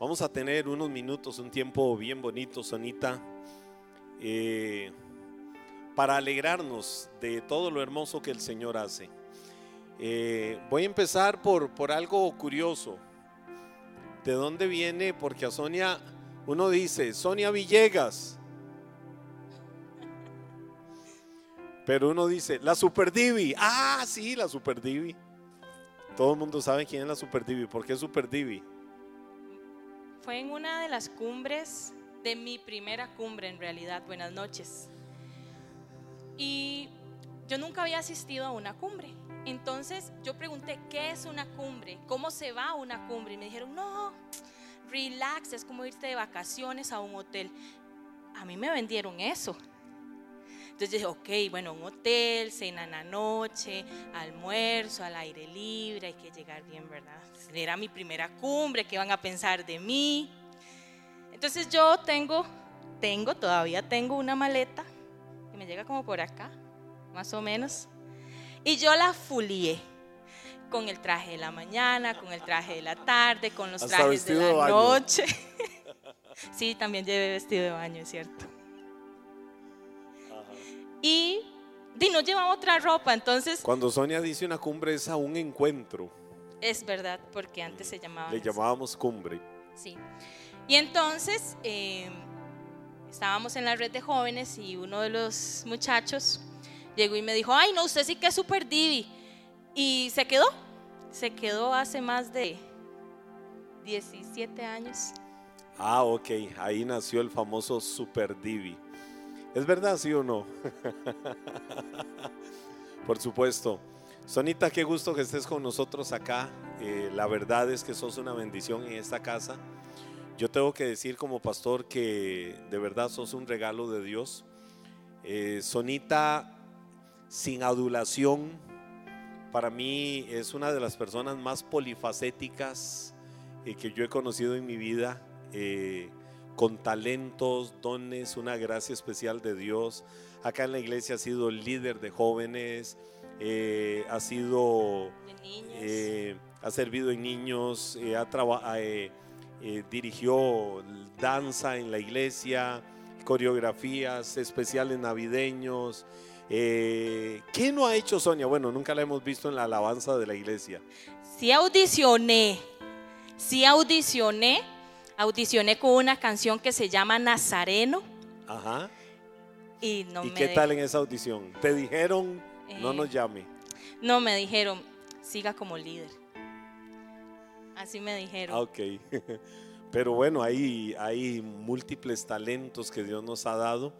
Vamos a tener unos minutos, un tiempo bien bonito, Sonita, para alegrarnos de todo lo hermoso que el Señor hace. Voy a empezar por algo curioso. ¿De dónde viene? Porque a Sonia, uno dice, Sonia Villegas. Pero uno dice, la Super Divi. Ah, sí, la Super Divi. Todo el mundo sabe quién es la Super Divi. ¿Por qué Super Divi? Fue en una de las cumbres, de mi primera cumbre en realidad, buenas noches. Y yo nunca había asistido a una cumbre. Entonces yo pregunté, ¿qué es una cumbre? ¿Cómo se va a una cumbre? Y me dijeron, no, relax, es como irte de vacaciones a un hotel. A mí me vendieron eso. Entonces dije, ok, bueno, un hotel, cena en la noche, almuerzo, al aire libre, hay que llegar bien, ¿verdad? Era mi primera cumbre, ¿qué van a pensar de mí? Entonces yo todavía tengo una maleta que me llega como por acá, más o menos. Y yo la fulié con el traje de la mañana, con el traje de la tarde, con los trajes de la noche. Sí, también llevé vestido de baño, es cierto. Y no lleva otra ropa, entonces. Cuando Sonia dice una cumbre es a un encuentro. Es verdad, porque antes se llamaba. Le llamábamos cumbre. Sí. Y entonces estábamos en la red de jóvenes y uno de los muchachos llegó y me dijo, ay no, usted sí que es Super Divi. Y se quedó hace más de 17 años. Ah, ok, ahí nació el famoso Super Divi. ¿Es verdad, sí o no? Por supuesto. Sonita, qué gusto que estés con nosotros acá. La verdad es que sos una bendición en esta casa. Yo tengo que decir como pastor que de verdad sos un regalo de Dios. Sonita, sin adulación, para mí es una de las personas más polifacéticas que yo he conocido en mi vida. Con talentos, dones, una gracia especial de Dios. Acá en la iglesia ha sido líder de jóvenes, ha sido de niños. Ha servido en niños, dirigió danza en la iglesia, coreografías especiales navideños. ¿Qué no ha hecho Sonia? Bueno, nunca la hemos visto en la alabanza de la iglesia. Sí audicioné. Audicioné con una canción que se llama Nazareno. Ajá. ¿Y qué tal en esa audición? ¿Te dijeron no nos llame? No, me dijeron siga como líder. Así me dijeron. Ok. Pero bueno, hay múltiples talentos que Dios nos ha dado.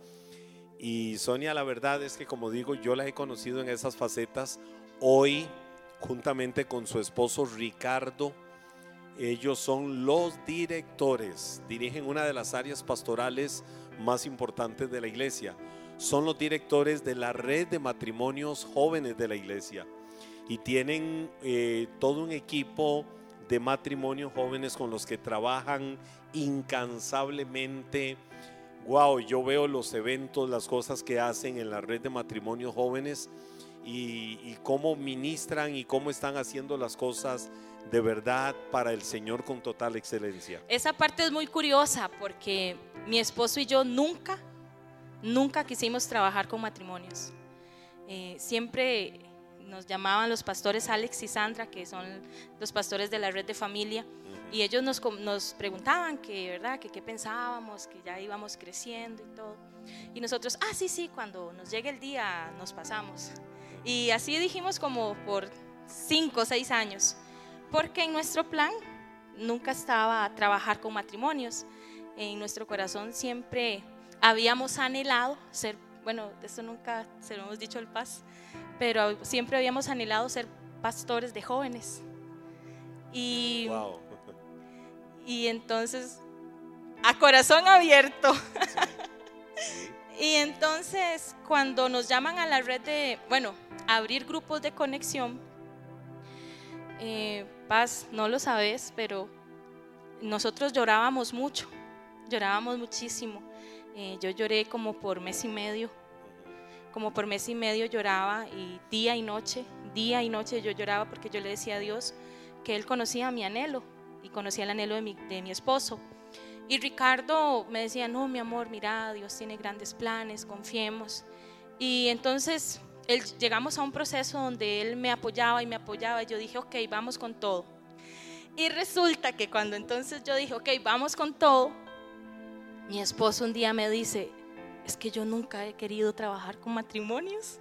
Y Sonia, la verdad es que como digo, yo la he conocido en esas facetas. Hoy, juntamente con su esposo Ricardo, ellos son los directores, dirigen una de las áreas pastorales más importantes de la iglesia. Son los directores de la red de matrimonios jóvenes de la iglesia y tienen todo un equipo de matrimonios jóvenes con los que trabajan incansablemente. Wow, yo veo los eventos, las cosas que hacen en la red de matrimonios jóvenes y cómo ministran y cómo están haciendo las cosas de verdad para el Señor con total excelencia. Esa parte es muy curiosa porque mi esposo y yo nunca quisimos trabajar con matrimonios. Siempre nos llamaban los pastores Alex y Sandra, que son los pastores de la red de familia, y ellos nos preguntaban que, ¿verdad? Que qué pensábamos, que ya íbamos creciendo y todo. Y nosotros, sí, cuando nos llegue el día nos pasamos. Y así dijimos como por 5 o 6 años. Porque en nuestro plan nunca estaba trabajar con matrimonios. En nuestro corazón siempre habíamos anhelado ser, bueno, esto nunca se lo hemos dicho al Paz, pero siempre habíamos anhelado ser pastores de jóvenes. Y, wow. Y entonces, a corazón abierto. Sí. Y entonces, cuando nos llaman a la red de, bueno, abrir grupos de conexión, Paz, no lo sabes, pero nosotros llorábamos muchísimo. Yo lloré como por mes y medio lloraba, y día y noche yo lloraba, porque yo le decía a Dios que Él conocía mi anhelo y conocía el anhelo de mi esposo. Y Ricardo me decía, no, mi amor, mira, Dios tiene grandes planes, confiemos. Y entonces llegamos a un proceso donde él me apoyaba y yo dije, ok, vamos con todo. Y resulta que cuando entonces yo dije, ok, vamos con todo, mi esposo un día me dice, es que yo nunca he querido trabajar con matrimonios.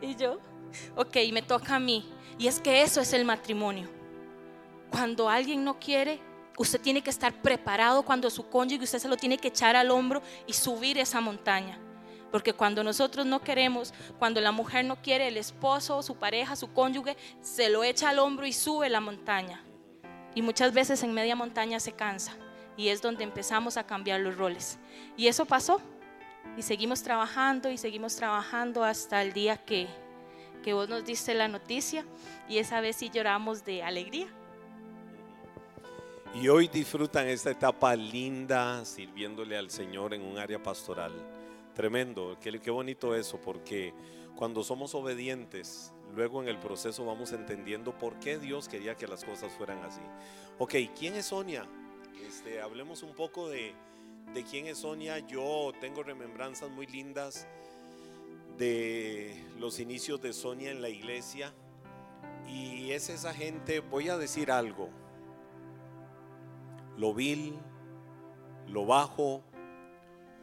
Y yo, ok, me toca a mí. Y es que eso es el matrimonio. Cuando alguien no quiere, usted tiene que estar preparado. Cuando su cónyuge, usted se lo tiene que echar al hombro y subir esa montaña. Porque cuando nosotros no queremos, cuando la mujer no quiere, el esposo, su pareja, su cónyuge, se lo echa al hombro y sube la montaña. Y muchas veces en media montaña se cansa. Y es donde empezamos a cambiar los roles. Y eso pasó. Y seguimos trabajando hasta el día que vos nos diste la noticia, y esa vez sí lloramos de alegría. Y hoy disfrutan esta etapa linda sirviéndole al Señor en un área pastoral. Tremendo, qué bonito eso, porque cuando somos obedientes, luego en el proceso vamos entendiendo por qué Dios quería que las cosas fueran así. Ok, ¿quién es Sonia? Hablemos un poco de quién es Sonia. Yo tengo remembranzas muy lindas de los inicios de Sonia en la iglesia, y es esa gente, voy a decir algo, lo vil, lo bajo,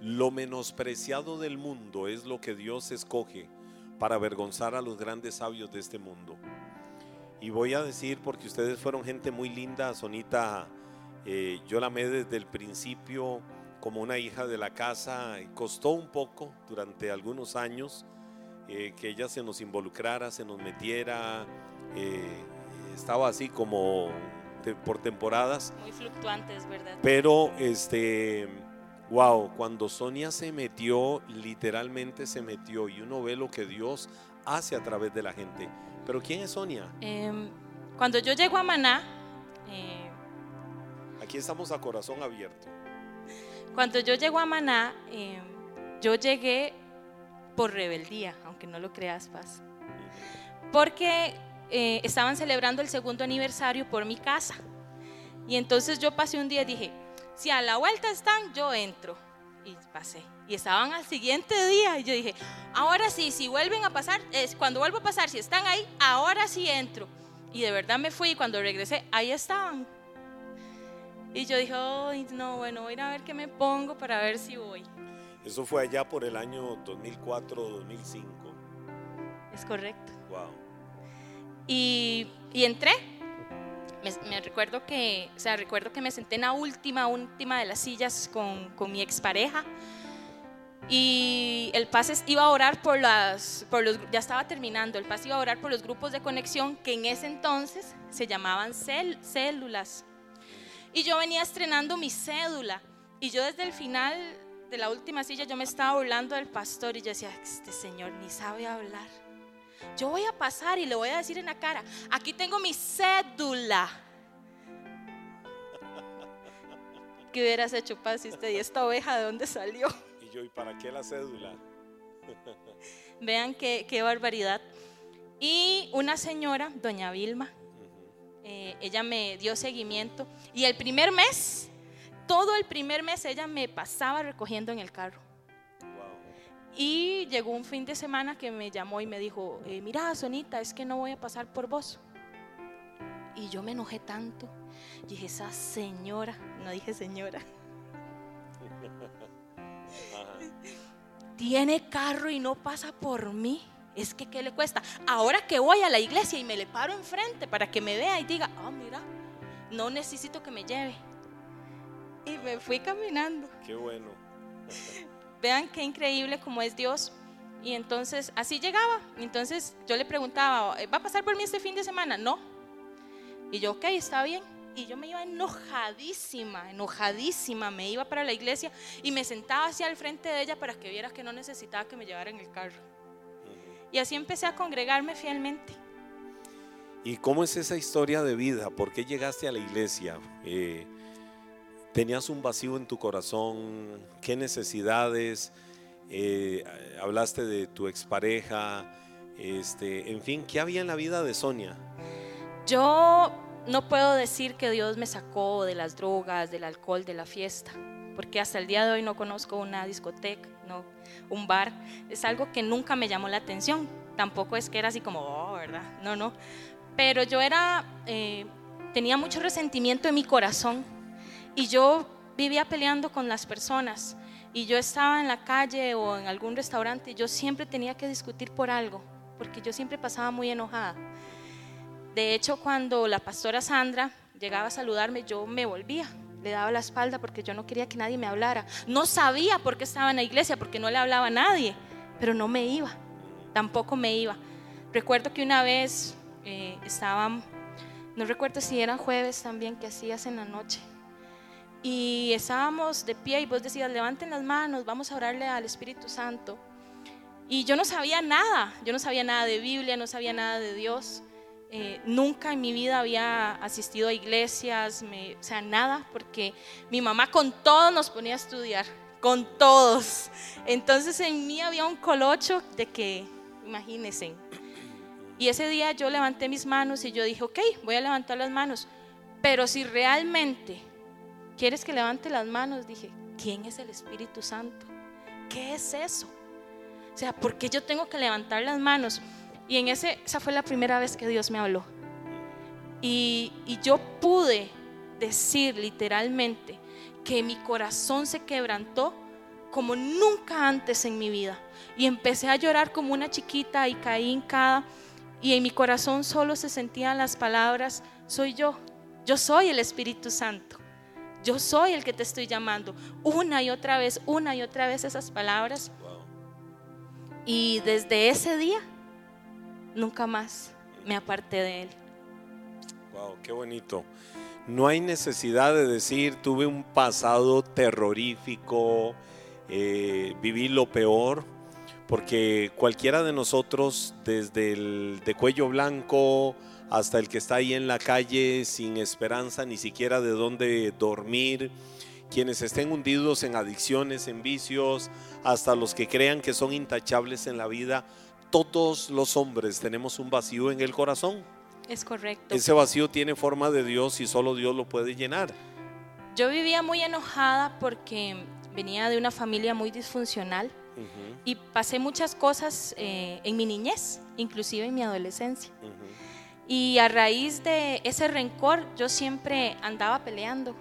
lo menospreciado del mundo es lo que Dios escoge para avergonzar a los grandes sabios de este mundo. Y voy a decir, porque ustedes fueron gente muy linda, Sonita, yo la amé desde el principio como una hija de la casa. Costó un poco durante algunos años que ella se nos involucrara, se nos metiera, estaba así como por temporadas. Muy fluctuantes, ¿verdad? Pero wow, cuando Sonia se metió, literalmente se metió, y uno ve lo que Dios hace a través de la gente. Pero ¿quién es Sonia? Cuando yo llego a Maná, aquí estamos a corazón abierto. Cuando yo llego a Maná, yo llegué por rebeldía, aunque no lo creas, Paz, porque estaban celebrando el segundo aniversario por mi casa. Y entonces yo pasé un día y dije, si a la vuelta están, yo entro. Y pasé, y estaban al siguiente día. Y yo dije, ahora sí, si vuelven a pasar, cuando vuelvo a pasar, si están ahí, ahora sí entro. Y de verdad me fui, y cuando regresé, ahí estaban. Y yo dije, ay, no, bueno, voy a ir a ver qué me pongo para ver si voy. Eso fue allá por el año 2004-2005. Es correcto. Wow. Y entré. Me recuerdo que, o sea, me senté en la última de las sillas con mi expareja. Y el Paz iba a orar ya estaba terminando, el Paz iba a orar por los grupos de conexión que en ese entonces se llamaban células. Y yo venía estrenando mi cédula, y yo desde el final de la última silla yo me estaba burlando del pastor, y yo decía, este señor ni sabe hablar. Yo voy a pasar y le voy a decir en la cara, aquí tengo mi cédula. ¿Qué hubieras hecho, Paz, si usted, y esta oveja de dónde salió? Y yo, ¿y para qué la cédula? Vean qué barbaridad. Y una señora, doña Vilma, ella me dio seguimiento, y el primer mes, todo el primer mes, ella me pasaba recogiendo en el carro. Wow. Y llegó un fin de semana que me llamó y me dijo, mira, Sonita, es que no voy a pasar por vos. Y yo me enojé tanto, y dije, esa señora, no dije señora, tiene carro y no pasa por mí. Es que ¿qué le cuesta? Ahora que voy a la iglesia y me le paro enfrente para que me vea y diga, ah, mira, no necesito que me lleve. Y me fui caminando. Qué bueno. Vean qué increíble como es Dios. Y entonces así llegaba. Entonces yo le preguntaba, ¿va a pasar por mí este fin de semana? No. Y yo, ok, está bien. Y yo me iba enojadísima, me iba para la iglesia y me sentaba hacia el frente de ella para que viera que no necesitaba que me llevara en el carro. Y así empecé a congregarme fielmente. ¿Y cómo es esa historia de vida? ¿Por qué llegaste a la iglesia? ¿Tenías un vacío en tu corazón? ¿Qué necesidades? ¿Hablaste de tu expareja? En fin, ¿qué había en la vida de Sonia? Yo no puedo decir que Dios me sacó de las drogas, del alcohol, de la fiesta, porque hasta el día de hoy no conozco una discoteca, no, un bar. Es algo que nunca me llamó la atención. Tampoco es que era así como, oh, ¿verdad? No, no. Pero yo era, tenía mucho resentimiento en mi corazón y yo vivía peleando con las personas. Y yo estaba en la calle o en algún restaurante y yo siempre tenía que discutir por algo, porque yo siempre pasaba muy enojada. De hecho, cuando la pastora Sandra llegaba a saludarme, yo me volvía, le daba la espalda porque yo no quería que nadie me hablara. No sabía por qué estaba en la iglesia, porque no le hablaba a nadie, pero no me iba, tampoco me iba. Recuerdo que una vez no recuerdo si era jueves también, que hacías en la noche, y estábamos de pie y vos decías, levanten las manos, vamos a orarle al Espíritu Santo. Y yo no sabía nada de Biblia, no sabía nada de Dios. Nunca en mi vida había asistido a iglesias, o sea, nada, porque mi mamá con todos nos ponía a estudiar, con todos. Entonces en mí había un colocho de que, imagínense. Y ese día yo levanté mis manos y yo dije, ok, voy a levantar las manos, pero si realmente quieres que levante las manos, dije, ¿quién es el Espíritu Santo? ¿Qué es eso? O sea, ¿por qué yo tengo que levantar las manos? Y esa fue la primera vez que Dios me habló. Y yo pude decir literalmente que mi corazón se quebrantó como nunca antes en mi vida. Y empecé a llorar como una chiquita y caí hincada. Y en mi corazón solo se sentían las palabras, soy yo, yo soy el Espíritu Santo, yo soy el que te estoy llamando. Una y otra vez esas palabras. Y desde ese día nunca más me aparté de él. Wow, qué bonito. No hay necesidad de decir tuve un pasado terrorífico, viví lo peor, porque cualquiera de nosotros, desde el de cuello blanco hasta el que está ahí en la calle sin esperanza ni siquiera de dónde dormir, quienes estén hundidos en adicciones, en vicios, hasta los que crean que son intachables en la vida, todos los hombres tenemos un vacío en el corazón. Es correcto. Ese vacío tiene forma de Dios y solo Dios lo puede llenar. Yo vivía muy enojada porque venía de una familia muy disfuncional. Uh-huh. Y pasé muchas cosas en mi niñez, inclusive en mi adolescencia. Uh-huh. Y a raíz de ese rencor yo siempre andaba peleando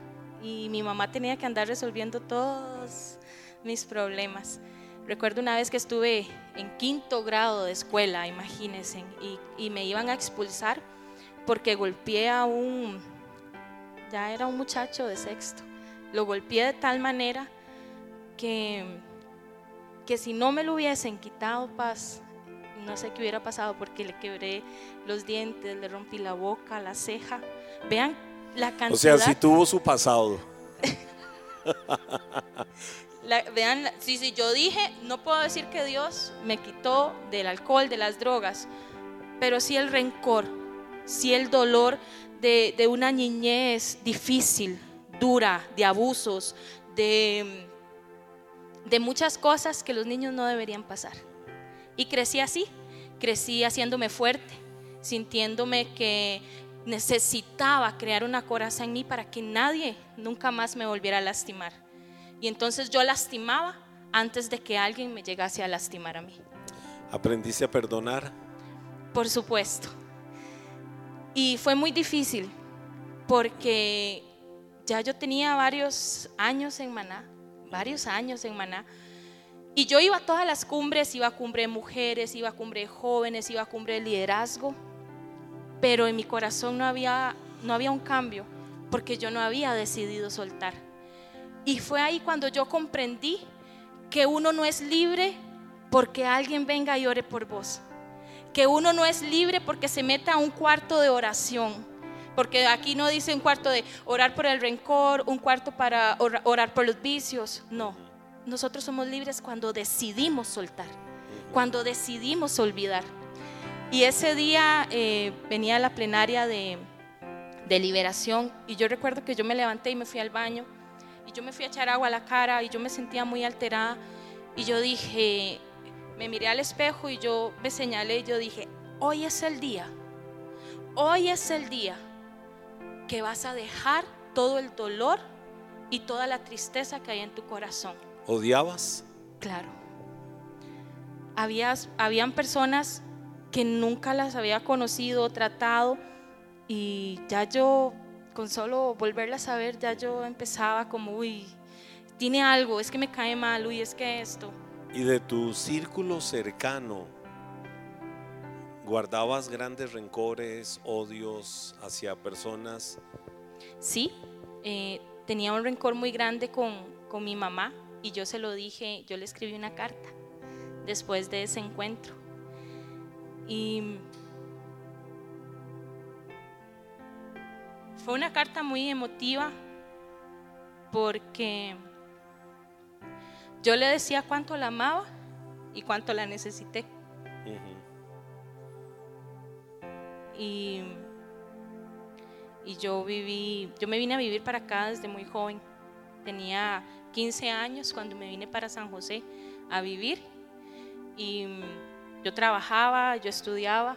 y mi mamá tenía que andar resolviendo todos mis problemas. Recuerdo una vez que estuve en 5º grado de escuela, imagínense, y me iban a expulsar porque golpeé a ya era un muchacho de 6º, lo golpeé de tal manera que si no me lo hubiesen quitado, paz, no sé qué hubiera pasado, porque le quebré los dientes, le rompí la boca, la ceja. Vean la cantidad. O sea, sí tuvo su pasado. Sí, yo dije, no puedo decir que Dios me quitó del alcohol, de las drogas, pero sí el rencor, sí el dolor de una niñez difícil, dura, de abusos, de muchas cosas que los niños no deberían pasar. Y crecí así, crecí haciéndome fuerte, sintiéndome que necesitaba crear una coraza en mí para que nadie nunca más me volviera a lastimar. Y entonces yo lastimaba antes de que alguien me llegase a lastimar a mí. ¿Aprendiste a perdonar? Por supuesto. Y fue muy difícil porque ya yo tenía varios años en Maná, y yo iba a todas las cumbres, iba a cumbre de mujeres, iba a cumbre de jóvenes, iba a cumbre de liderazgo, pero en mi corazón no había un cambio, porque yo no había decidido soltar. Y fue ahí cuando yo comprendí que uno no es libre porque alguien venga y ore por vos, que uno no es libre porque se meta a un cuarto de oración. Porque aquí no dice un cuarto de orar por el rencor, un cuarto para orar por los vicios. No, nosotros somos libres cuando decidimos soltar, cuando decidimos olvidar. Y ese día venía la plenaria de liberación y yo recuerdo que yo me levanté y me fui al baño y yo me fui a echar agua a la cara y yo me sentía muy alterada y yo dije, me miré al espejo y yo me señalé y yo dije, hoy es el día que vas a dejar todo el dolor y toda la tristeza que hay en tu corazón. ¿Odiabas? Claro. Habían personas que nunca las había conocido, tratado, y ya yo, con solo volverlas a ver, ya yo empezaba como, uy, tiene algo, es que me cae mal, uy, es que esto. ¿Y de tu círculo cercano guardabas grandes rencores, odios hacia personas? Sí, tenía un rencor muy grande con mi mamá, y yo se lo dije, yo le escribí una carta después de ese encuentro. Y fue una carta muy emotiva porque yo le decía cuánto la amaba y cuánto la necesité. Uh-huh. Y yo me vine a vivir para acá desde muy joven. Tenía 15 años cuando me vine para San José a vivir, y yo trabajaba, yo estudiaba,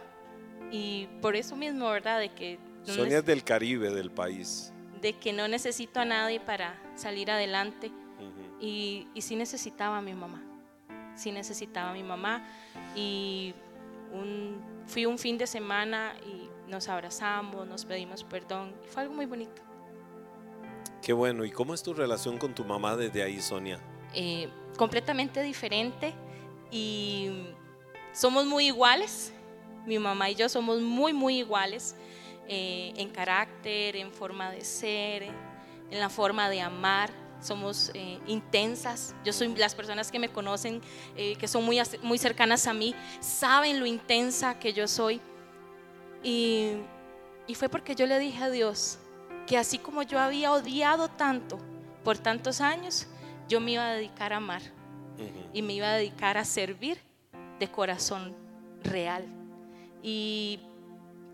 y por eso mismo, ¿verdad? De que no Sonia es del Caribe, del país. De que no necesito a nadie para salir adelante. Uh-huh. Y sí necesitaba a mi mamá. Sí necesitaba a mi mamá. Y fui un fin de semana y nos abrazamos, nos pedimos perdón. Y fue algo muy bonito. Qué bueno. ¿Y cómo es tu relación con tu mamá desde ahí, Sonia? Completamente diferente. Y somos muy iguales. Mi mamá y yo somos muy, muy iguales. En carácter, en forma de ser, en la forma de amar, somos intensas. Yo soy, las personas que me conocen, que son muy, muy cercanas a mí, saben lo intensa que yo soy. Y fue porque yo le dije a Dios que así como yo había odiado tanto por tantos años, yo me iba a dedicar a amar. Uh-huh. Y me iba a dedicar a servir de corazón real.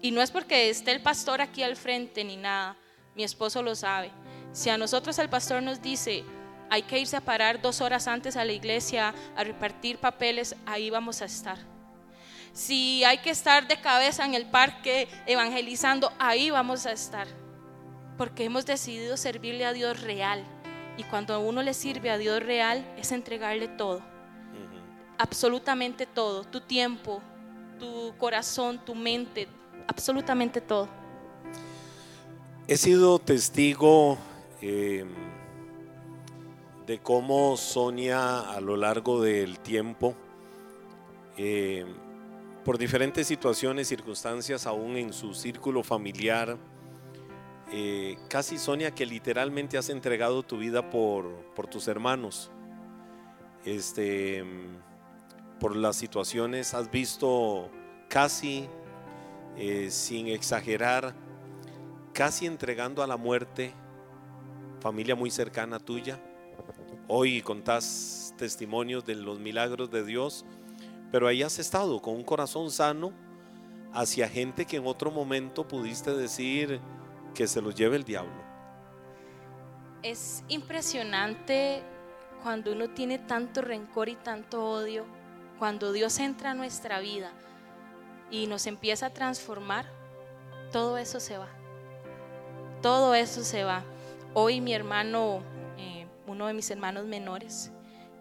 Y no es porque esté el pastor aquí al frente ni nada, mi esposo lo sabe. Si a nosotros el pastor nos dice hay que irse a parar 2 horas antes a la iglesia a repartir papeles, ahí vamos a estar. Si hay que estar de cabeza en el parque evangelizando, ahí vamos a estar, porque hemos decidido servirle a Dios real. Y cuando uno le sirve a Dios real es entregarle todo. Uh-huh. Absolutamente todo, tu tiempo, tu corazón, tu mente, absolutamente todo. He sido testigo de cómo Sonia a lo largo del tiempo, por diferentes situaciones, circunstancias, aún en su círculo familiar, casi Sonia que literalmente has entregado tu vida por tus hermanos, por las situaciones, has visto casi, sin exagerar, casi entregando a la muerte familia muy cercana tuya. Hoy contás testimonios de los milagros de Dios, pero ahí has estado con un corazón sano hacia gente que en otro momento pudiste decir que se los lleve el diablo. Es impresionante cuando uno tiene tanto rencor y tanto odio, cuando Dios entra a nuestra vida y nos empieza a transformar, todo eso se va. Todo eso se va. Hoy mi hermano, uno de mis hermanos menores,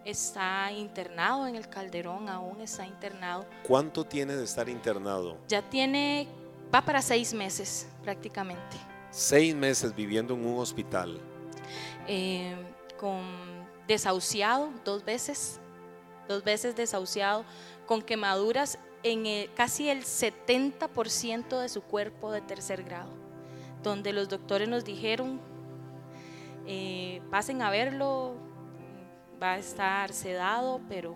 está internado en el Calderón, aún está internado. ¿Cuánto tiene de estar internado? Ya tiene, va para 6 meses prácticamente. 6 meses viviendo en un hospital. Desahuciado 2 veces. 2 veces desahuciado, con quemaduras en casi el 70% de su cuerpo de 3er grado, donde los doctores nos dijeron, pasen a verlo, va a estar sedado, pero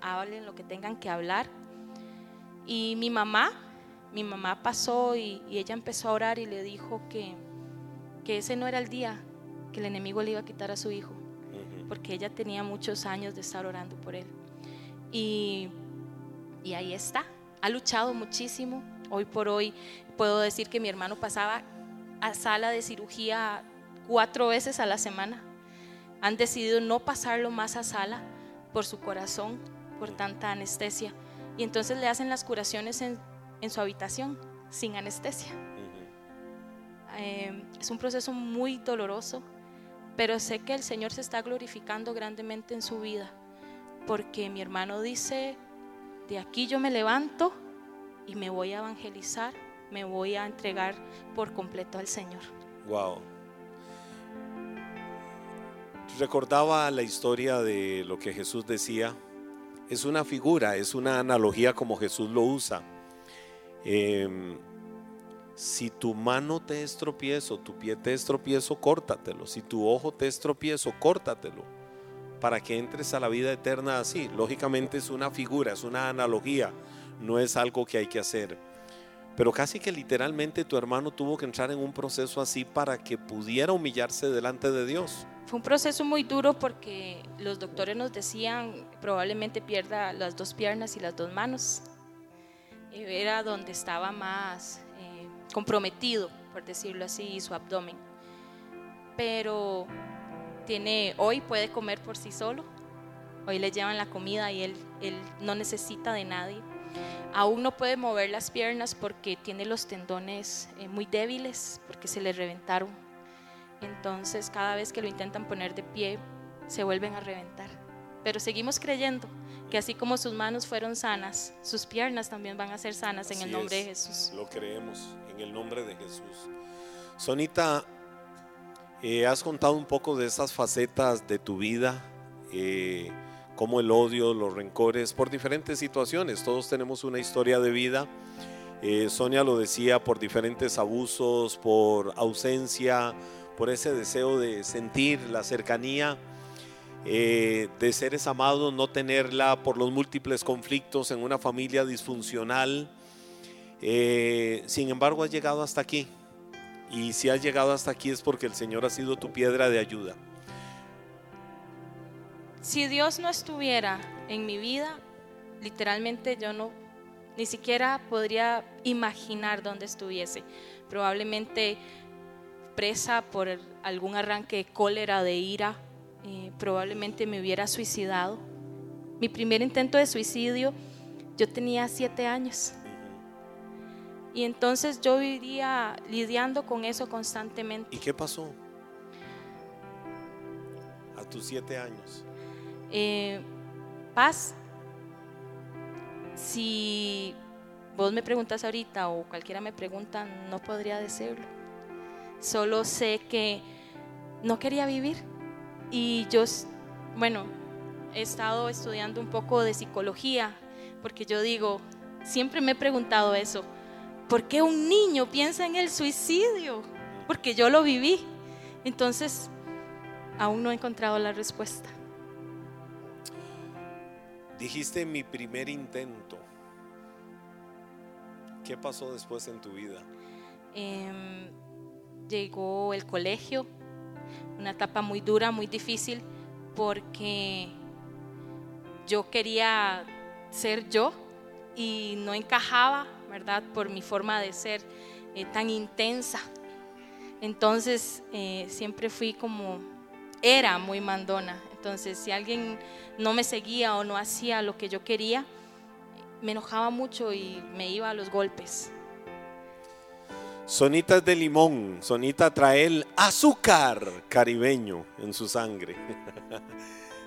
hablen lo que tengan que hablar. Y mi mamá pasó y ella empezó a orar y le dijo que ese no era el día que el enemigo le iba a quitar a su hijo, porque ella tenía muchos años de estar orando por él. Y ahí está, ha luchado muchísimo. Hoy por hoy puedo decir que mi hermano pasaba a sala de cirugía 4 veces a la semana. Han decidido no pasarlo más a sala por su corazón, por tanta anestesia, y entonces le hacen las curaciones en su habitación sin anestesia. Es un proceso muy doloroso, pero sé que el Señor se está glorificando grandemente en su vida, porque mi hermano dice: de aquí yo me levanto y me voy a evangelizar, me voy a entregar por completo al Señor. Wow. Recordaba la historia de lo que Jesús decía. Es una figura, es una analogía como Jesús lo usa. Si tu mano te es tropiezo, tu pie te es tropiezo, córtatelo. Si tu ojo te es tropiezo, córtatelo, para que entres a la vida eterna así. Lógicamente es una figura, es una analogía, no es algo que hay que hacer. Pero casi que literalmente tu hermano tuvo que entrar en un proceso así para que pudiera humillarse delante de Dios. Fue un proceso muy duro, porque los doctores nos decían: probablemente pierda las dos piernas y las dos manos. Era donde estaba más comprometido, por decirlo así, su abdomen. Pero hoy puede comer por sí solo. Hoy le llevan la comida y él no necesita de nadie. Aún no puede mover las piernas porque tiene los tendones muy débiles, porque se le reventaron. Entonces cada vez que lo intentan poner de pie se vuelven a reventar. Pero seguimos creyendo que así como sus manos fueron sanas, sus piernas también van a ser sanas en el nombre de Jesús. Lo creemos en el nombre de Jesús. Sonita, has contado un poco de esas facetas de tu vida, como el odio, los rencores, por diferentes situaciones. Todos tenemos una historia de vida. Sonia lo decía, por diferentes abusos, por ausencia, por ese deseo de sentir la cercanía, de seres amados, no tenerla, por los múltiples conflictos en una familia disfuncional. Sin embargo, has llegado hasta aquí. Y si has llegado hasta aquí es porque el Señor ha sido tu piedra de ayuda. Si Dios no estuviera en mi vida, literalmente yo no, ni siquiera podría imaginar dónde estuviese. Probablemente presa por algún arranque de cólera, de ira, probablemente me hubiera suicidado. Mi primer intento de suicidio, yo tenía 7 años. Y entonces yo viviría lidiando con eso constantemente. ¿Y qué pasó a tus 7 años? Paz. Si vos me preguntas ahorita o cualquiera me pregunta, no podría decirlo. Solo sé que no quería vivir. Y yo, he estado estudiando un poco de psicología, porque yo digo, siempre me he preguntado eso: ¿por qué un niño piensa en el suicidio? Porque yo lo viví. Entonces, aún no he encontrado la respuesta. Dijiste: mi primer intento. ¿Qué pasó después en tu vida? Llegó el colegio, una etapa muy dura, muy difícil, porque yo quería ser yo y no encajaba, ¿verdad? Por mi forma de ser tan intensa. Entonces siempre fui era muy mandona. Entonces si alguien no me seguía o no hacía lo que yo quería, me enojaba mucho y me iba a los golpes. Sonita es de limón. Sonita trae el azúcar caribeño en su sangre.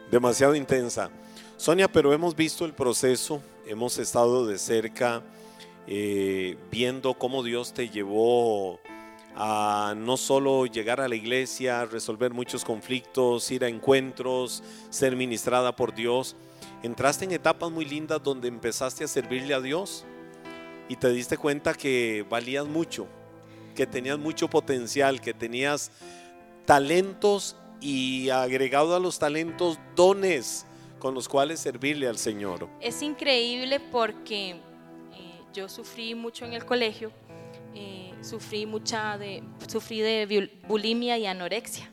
Demasiado intensa, Sonia, pero hemos visto el proceso, hemos estado de cerca viendo cómo Dios te llevó a no solo llegar a la iglesia, resolver muchos conflictos, ir a encuentros, ser ministrada por Dios. Entraste en etapas muy lindas donde empezaste a servirle a Dios y te diste cuenta que valías mucho, que tenías mucho potencial, que tenías talentos y, agregado a los talentos, dones con los cuales servirle al Señor. Es increíble porque yo sufrí mucho en el colegio, sufrí de bulimia y anorexia,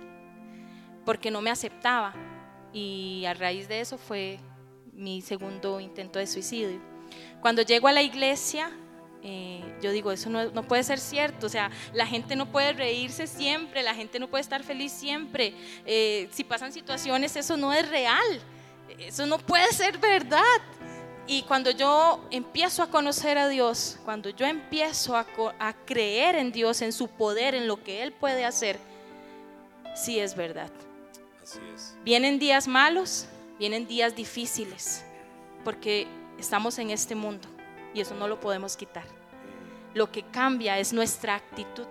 porque no me aceptaba, y a raíz de eso fue mi segundo intento de suicidio. Cuando llego a la iglesia, yo digo, eso no puede ser cierto. O sea, la gente no puede reírse siempre, la gente no puede estar feliz siempre, si pasan situaciones, eso no es real, eso no puede ser verdad. Y cuando yo empiezo a conocer a Dios, cuando yo empiezo a creer en Dios, en su poder, en lo que Él puede hacer, sí es verdad. Así es. Vienen días malos, vienen días difíciles, porque estamos en este mundo y eso no lo podemos quitar. Lo que cambia es nuestra actitud.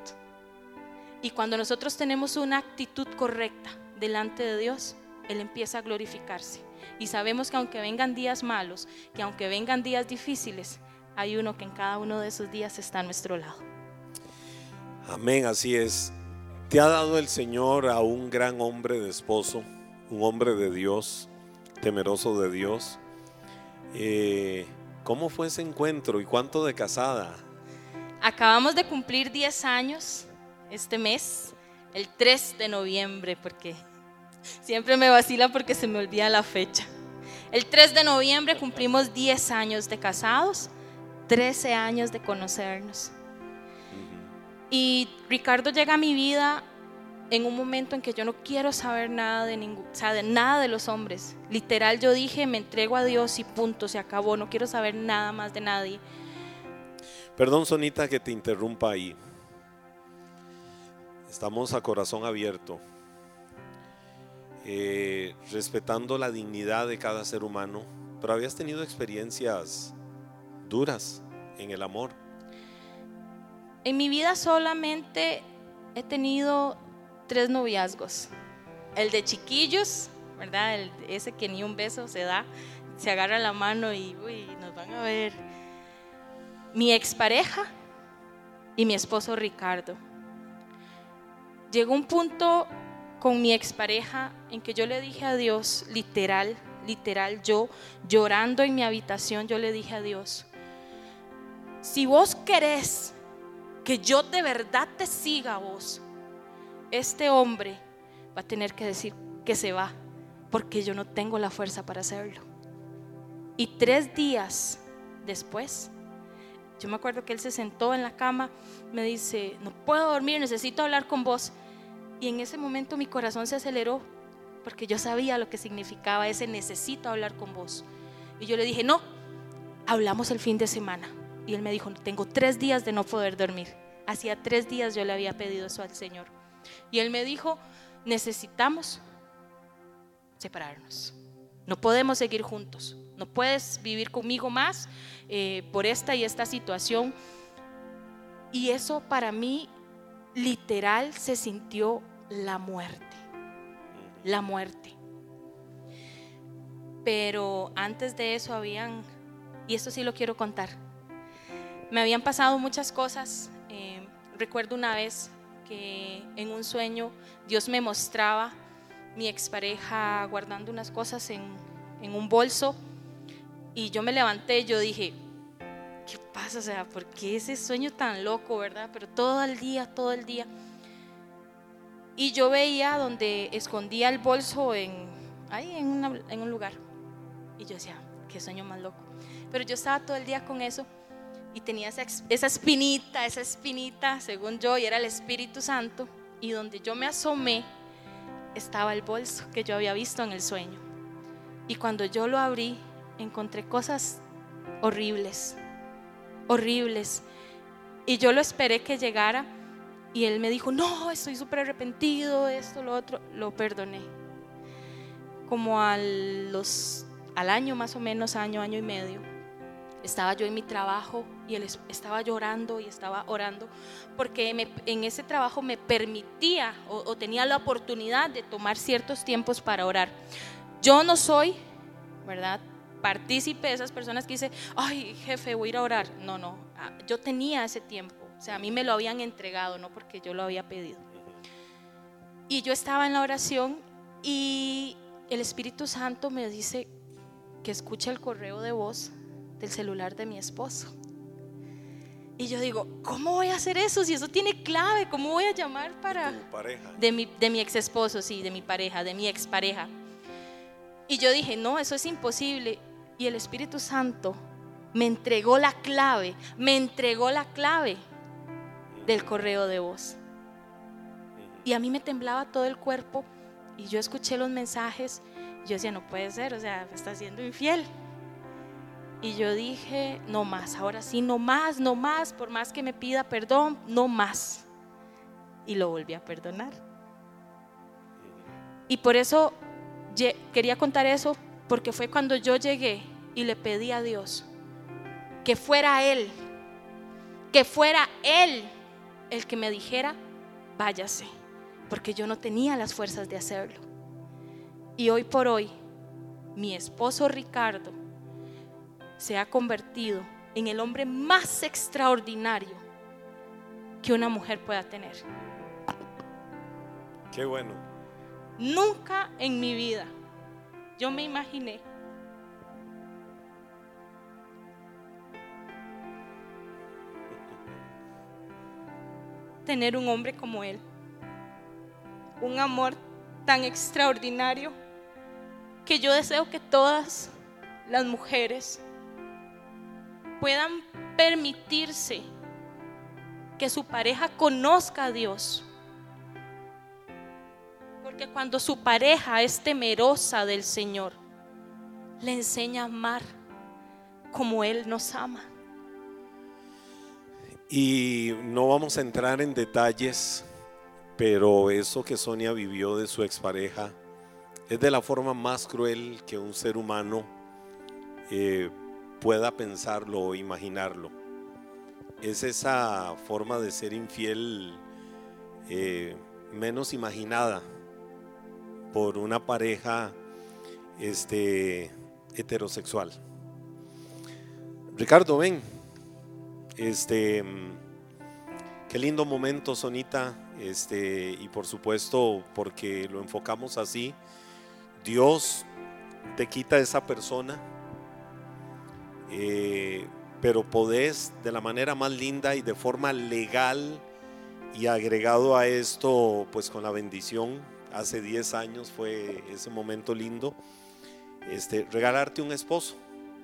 Y cuando nosotros tenemos una actitud correcta delante de Dios, Él empieza a glorificarse. Y sabemos que aunque vengan días malos, que aunque vengan días difíciles, hay uno que en cada uno de esos días está a nuestro lado. Amén, así es. Te ha dado el Señor a un gran hombre de esposo, un hombre de Dios, temeroso de Dios. ¿Cómo fue ese encuentro y cuánto de casada? Acabamos de cumplir 10 años este mes, el 3 de noviembre, porque siempre me vacila porque se me olvida la fecha. El 3 de noviembre cumplimos 10 años de casados, 13 años de conocernos. Y Ricardo llega a mi vida en un momento en que yo no quiero saber nada de nada de los hombres. Literal, yo dije, me entrego a Dios y punto, se acabó, no quiero saber nada más de nadie. Perdón, Sonita, que te interrumpa ahí. Estamos a corazón abierto, respetando la dignidad de cada ser humano, pero habías tenido experiencias duras en el amor. En mi vida solamente he tenido 3 noviazgos. El de chiquillos, ¿verdad? Ese que ni un beso se da, se agarra la mano y uy, nos van a ver. Mi expareja y mi esposo Ricardo. Llegó un punto con mi expareja en que yo le dije a Dios, literal, yo llorando en mi habitación, yo le dije a Dios, si vos querés que yo de verdad te siga a vos, este hombre va a tener que decir que se va, porque yo no tengo la fuerza para hacerlo. Y 3 días después, yo me acuerdo que él se sentó en la cama, me dice, no puedo dormir, necesito hablar con vos. Y en ese momento mi corazón se aceleró, porque yo sabía lo que significaba ese necesito hablar con vos. Y yo le dije, no, hablamos el fin de semana. Y él me dijo, tengo 3 días de no poder dormir. Hacía 3 días yo le había pedido eso al Señor. Y él me dijo, necesitamos separarnos. No podemos seguir juntos. No puedes vivir conmigo más por esta y esta situación. Y eso para mí literal se sintió la muerte. Pero antes de eso habían, y esto sí lo quiero contar, me habían pasado muchas cosas. Recuerdo una vez que en un sueño Dios me mostraba mi expareja guardando unas cosas en un bolso, y yo me levanté y yo dije, ¿qué pasa? O sea, ¿por qué ese sueño tan loco, verdad? Pero todo el día. Y yo veía donde escondía el bolso en un lugar. Y yo decía, qué sueño más loco. Pero yo estaba todo el día con eso y tenía esa espinita, según yo, y era el Espíritu Santo. Y donde yo me asomé, estaba el bolso que yo había visto en el sueño. Y cuando yo lo abrí, encontré cosas horribles, y yo lo esperé que llegara y él me dijo, no, estoy súper arrepentido, esto, lo otro. Lo perdoné como al año, más o menos año y medio. Estaba yo en mi trabajo y él estaba llorando y estaba orando, porque en ese trabajo me permitía o tenía la oportunidad de tomar ciertos tiempos para orar. Yo no soy, ¿verdad?, partícipe de esas personas que dice, ay jefe, voy a ir a orar. No, yo tenía ese tiempo, o sea, a mí me lo habían entregado, no porque yo lo había pedido. Y yo estaba en la oración y el Espíritu Santo me dice que escuche el correo de voz del celular de mi esposo. Y yo digo, ¿cómo voy a hacer eso? Si eso tiene clave, ¿cómo voy a llamar para pareja? De mi ex esposo, sí, de mi pareja, de mi expareja. Y yo dije, no, eso es imposible. Y el Espíritu Santo me entregó la clave del correo de voz. Y a mí me temblaba todo el cuerpo y yo escuché los mensajes. Yo decía, no puede ser, o sea, me está siendo infiel. Y yo dije, no más, ahora sí, no más, no más, por más que me pida perdón, no más. Y lo volví a perdonar. Y por eso quería contar eso, porque fue cuando yo llegué y le pedí a Dios que fuera Él el que me dijera, váyase, porque yo no tenía las fuerzas de hacerlo. Y hoy por hoy, mi esposo Ricardo se ha convertido en el hombre más extraordinario que una mujer pueda tener. Qué bueno. Nunca en mi vida yo me imaginé tener un hombre como él, un amor tan extraordinario que yo deseo que todas las mujeres puedan permitirse que su pareja conozca a Dios, porque cuando su pareja es temerosa del Señor, le enseña a amar como Él nos ama. Y no vamos a entrar en detalles, pero eso que Sonia vivió de su expareja es de la forma más cruel que un ser humano pueda pensarlo o imaginarlo. Es esa forma de ser infiel menos imaginada por una pareja heterosexual. Ricardo, ven. Qué lindo momento, Sonita, y por supuesto, porque lo enfocamos así, Dios te quita a esa persona, pero podés de la manera más linda y de forma legal, y agregado a esto pues con la bendición, hace 10 años fue ese momento lindo, regalarte un esposo,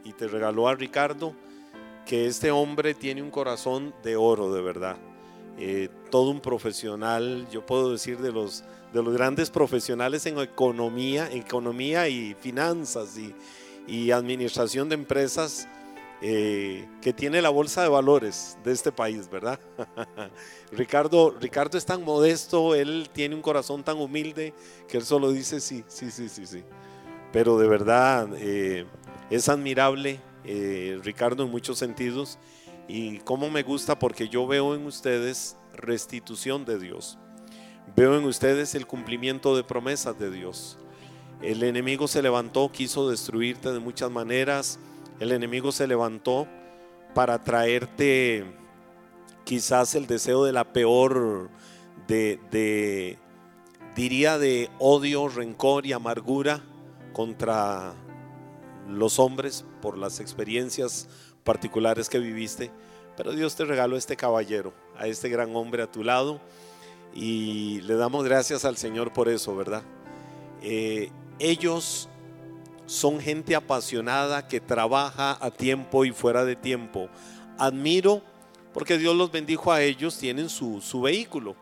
y te regaló a Ricardo, que este hombre tiene un corazón de oro, de verdad, todo un profesional, yo puedo decir de los grandes profesionales en economía y finanzas y administración de empresas, que tiene la bolsa de valores de este país, ¿verdad? Ricardo es tan modesto, él tiene un corazón tan humilde que él solo dice sí, pero de verdad es admirable Ricardo en muchos sentidos, y cómo me gusta, porque yo veo en ustedes restitución de Dios, veo en ustedes el cumplimiento de promesas de Dios. El enemigo se levantó, quiso destruirte de muchas maneras. El enemigo se levantó para traerte quizás el deseo de la peor, de odio, rencor y amargura contra los hombres por las experiencias particulares que viviste. Pero Dios te regaló a este caballero, a este gran hombre a tu lado, y le damos gracias al Señor por eso, ¿verdad? Ellos son gente apasionada que trabaja a tiempo y fuera de tiempo. Admiro, porque Dios los bendijo a ellos, tienen su vehículo.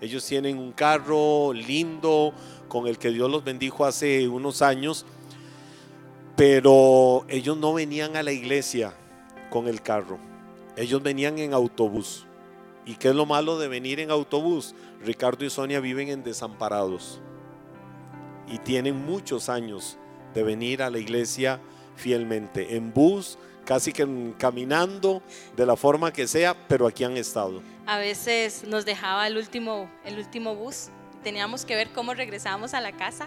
Ellos tienen un carro lindo con el que Dios los bendijo hace unos años, pero ellos no venían a la iglesia con el carro. Ellos venían en autobús. ¿Y qué es lo malo de venir en autobús? Ricardo y Sonia viven en Desamparados y tienen muchos años de venir a la iglesia fielmente, en bus, casi que caminando, de la forma que sea, pero aquí han estado. A veces nos dejaba el último bus, teníamos que ver cómo regresábamos a la casa.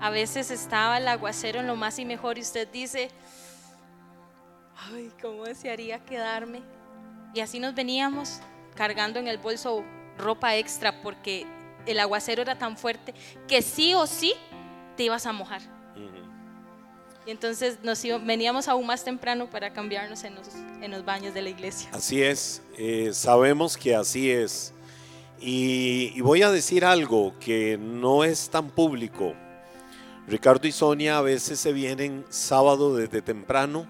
A veces estaba el aguacero en lo más y mejor, y usted dice, ay, cómo desearía quedarme. Y así nos veníamos cargando en el bolso ropa extra, porque el aguacero era tan fuerte que sí o sí te ibas a mojar. Y entonces veníamos aún más temprano para cambiarnos en los baños de la iglesia. Así es, sabemos que así es. Y voy a decir algo que no es tan público. Ricardo y Sonia a veces se vienen sábado desde temprano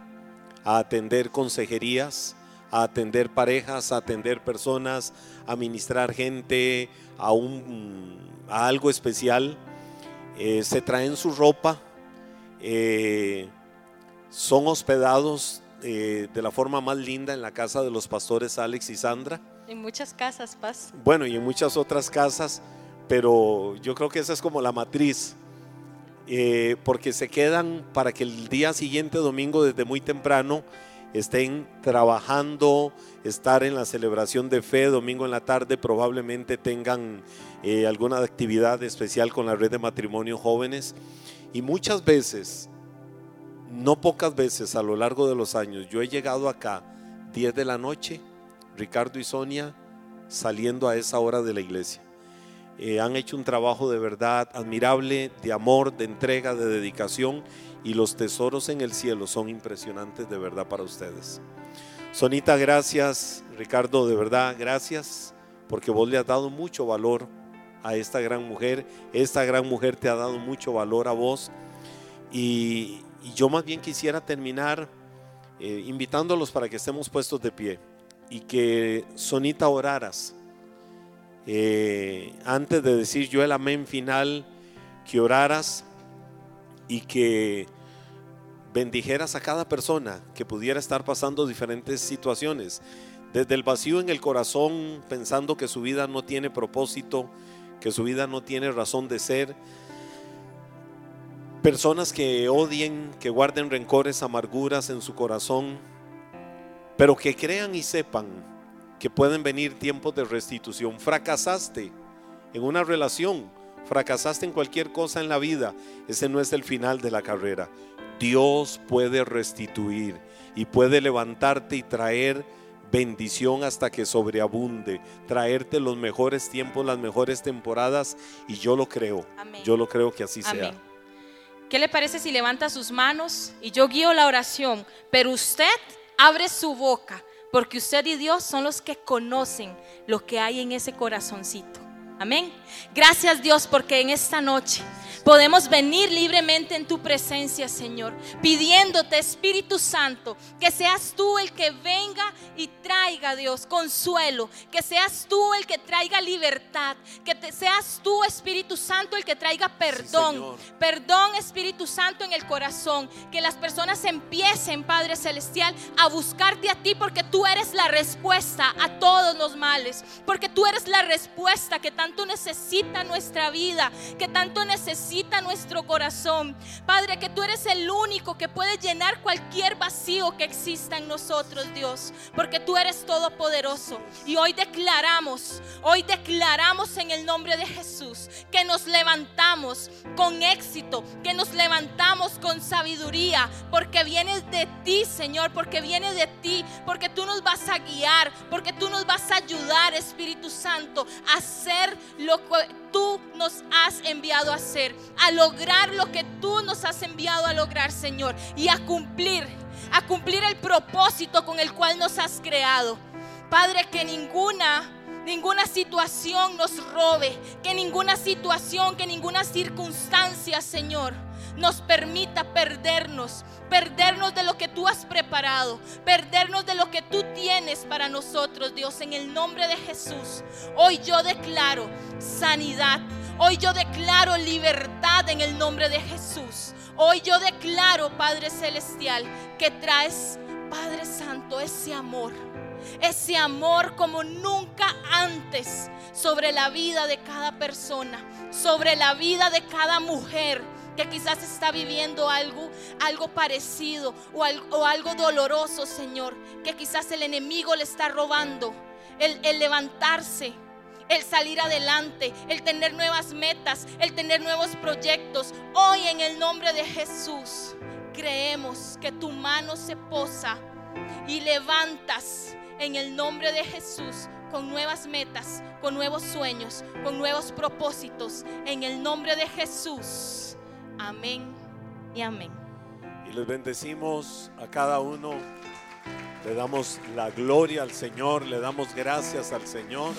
a atender consejerías, a atender parejas, a atender personas, a ministrar gente, a algo especial. Se traen su ropa. son hospedados de la forma más linda en la casa de los pastores Alex y Sandra. En muchas casas, Paz. Bueno, y en muchas otras casas, pero yo creo que esa es como la matriz, porque se quedan para que el día siguiente, domingo, desde muy temprano, estén trabajando, estar en la celebración de fe, domingo en la tarde probablemente tengan alguna actividad especial con la red de matrimonio jóvenes. Y muchas veces, no pocas veces a lo largo de los años, yo he llegado acá 10 de la noche, Ricardo y Sonia saliendo a esa hora de la iglesia. Han hecho un trabajo de verdad admirable, de amor, de entrega, de dedicación, y los tesoros en el cielo son impresionantes de verdad para ustedes. Sonita, gracias. Ricardo, de verdad, gracias, porque vos le has dado mucho valor a esta gran mujer. Esta gran mujer te ha dado mucho valor a vos. Y yo más bien quisiera terminar invitándolos para que estemos puestos de pie y que Sonita oraras. Antes de decir yo el amén final, que oraras y que bendijeras a cada persona que pudiera estar pasando diferentes situaciones, desde el vacío en el corazón, pensando que su vida no tiene propósito, que su vida no tiene razón de ser, personas que odien, que guarden rencores, amarguras en su corazón, pero que crean y sepan que pueden venir tiempos de restitución. Fracasaste en una relación, fracasaste en cualquier cosa en la vida, ese no es el final de la carrera. Dios puede restituir y puede levantarte y traer bendición hasta que sobreabunde, traerte los mejores tiempos, las mejores temporadas, y yo lo creo. Amén. Yo lo creo que así sea. Amén. ¿Qué le parece si levanta sus manos y yo guío la oración, pero usted abre su boca? Porque usted y Dios son los que conocen lo que hay en ese corazoncito. Amén. Gracias, Dios, porque en esta noche podemos venir libremente en tu presencia, Señor, pidiéndote, Espíritu Santo, que seas tú el que venga y traiga, Dios, consuelo, que seas tú el que traiga libertad, que seas tú, Espíritu Santo, el que traiga perdón, sí, perdón, Espíritu Santo, en el corazón, que las personas empiecen, Padre Celestial, a buscarte a ti, porque tú eres la respuesta a todos los males, porque tú eres la respuesta que tanto necesita nuestra vida, que tanto necesita nuestro corazón, Padre, que tú eres el único que puede llenar cualquier vacío que exista en nosotros, Dios, porque tú eres todopoderoso. Y hoy declaramos en el nombre de Jesús que nos levantamos con éxito, que nos levantamos con sabiduría, porque vienes de ti, Señor, porque viene de ti, porque tú nos vas a guiar, porque tú nos vas a ayudar, Espíritu Santo, a hacer lo que tú nos has enviado a hacer, a lograr lo que tú nos has enviado a lograr, Señor, y a cumplir el propósito con el cual nos has creado. Padre, que ninguna situación nos robe, que ninguna situación, que ninguna circunstancia, Señor, nos permita perdernos de lo que tú has preparado, perdernos de lo que tú tienes para nosotros, Dios, en el nombre de Jesús. Hoy yo declaro sanidad, hoy yo declaro libertad en el nombre de Jesús. Hoy yo declaro, Padre Celestial, que traes, Padre Santo, ese amor como nunca antes sobre la vida de cada persona, sobre la vida de cada mujer que quizás está viviendo algo parecido o algo doloroso, Señor, que quizás el enemigo le está robando el levantarse, el salir adelante, el tener nuevas metas, el tener nuevos proyectos. Hoy, en el nombre de Jesús, creemos que tu mano se posa y levantas, en el nombre de Jesús, con nuevas metas, con nuevos sueños, con nuevos propósitos, en el nombre de Jesús. Amén y amén. Y les bendecimos a cada uno. Le damos la gloria al Señor, le damos gracias al Señor.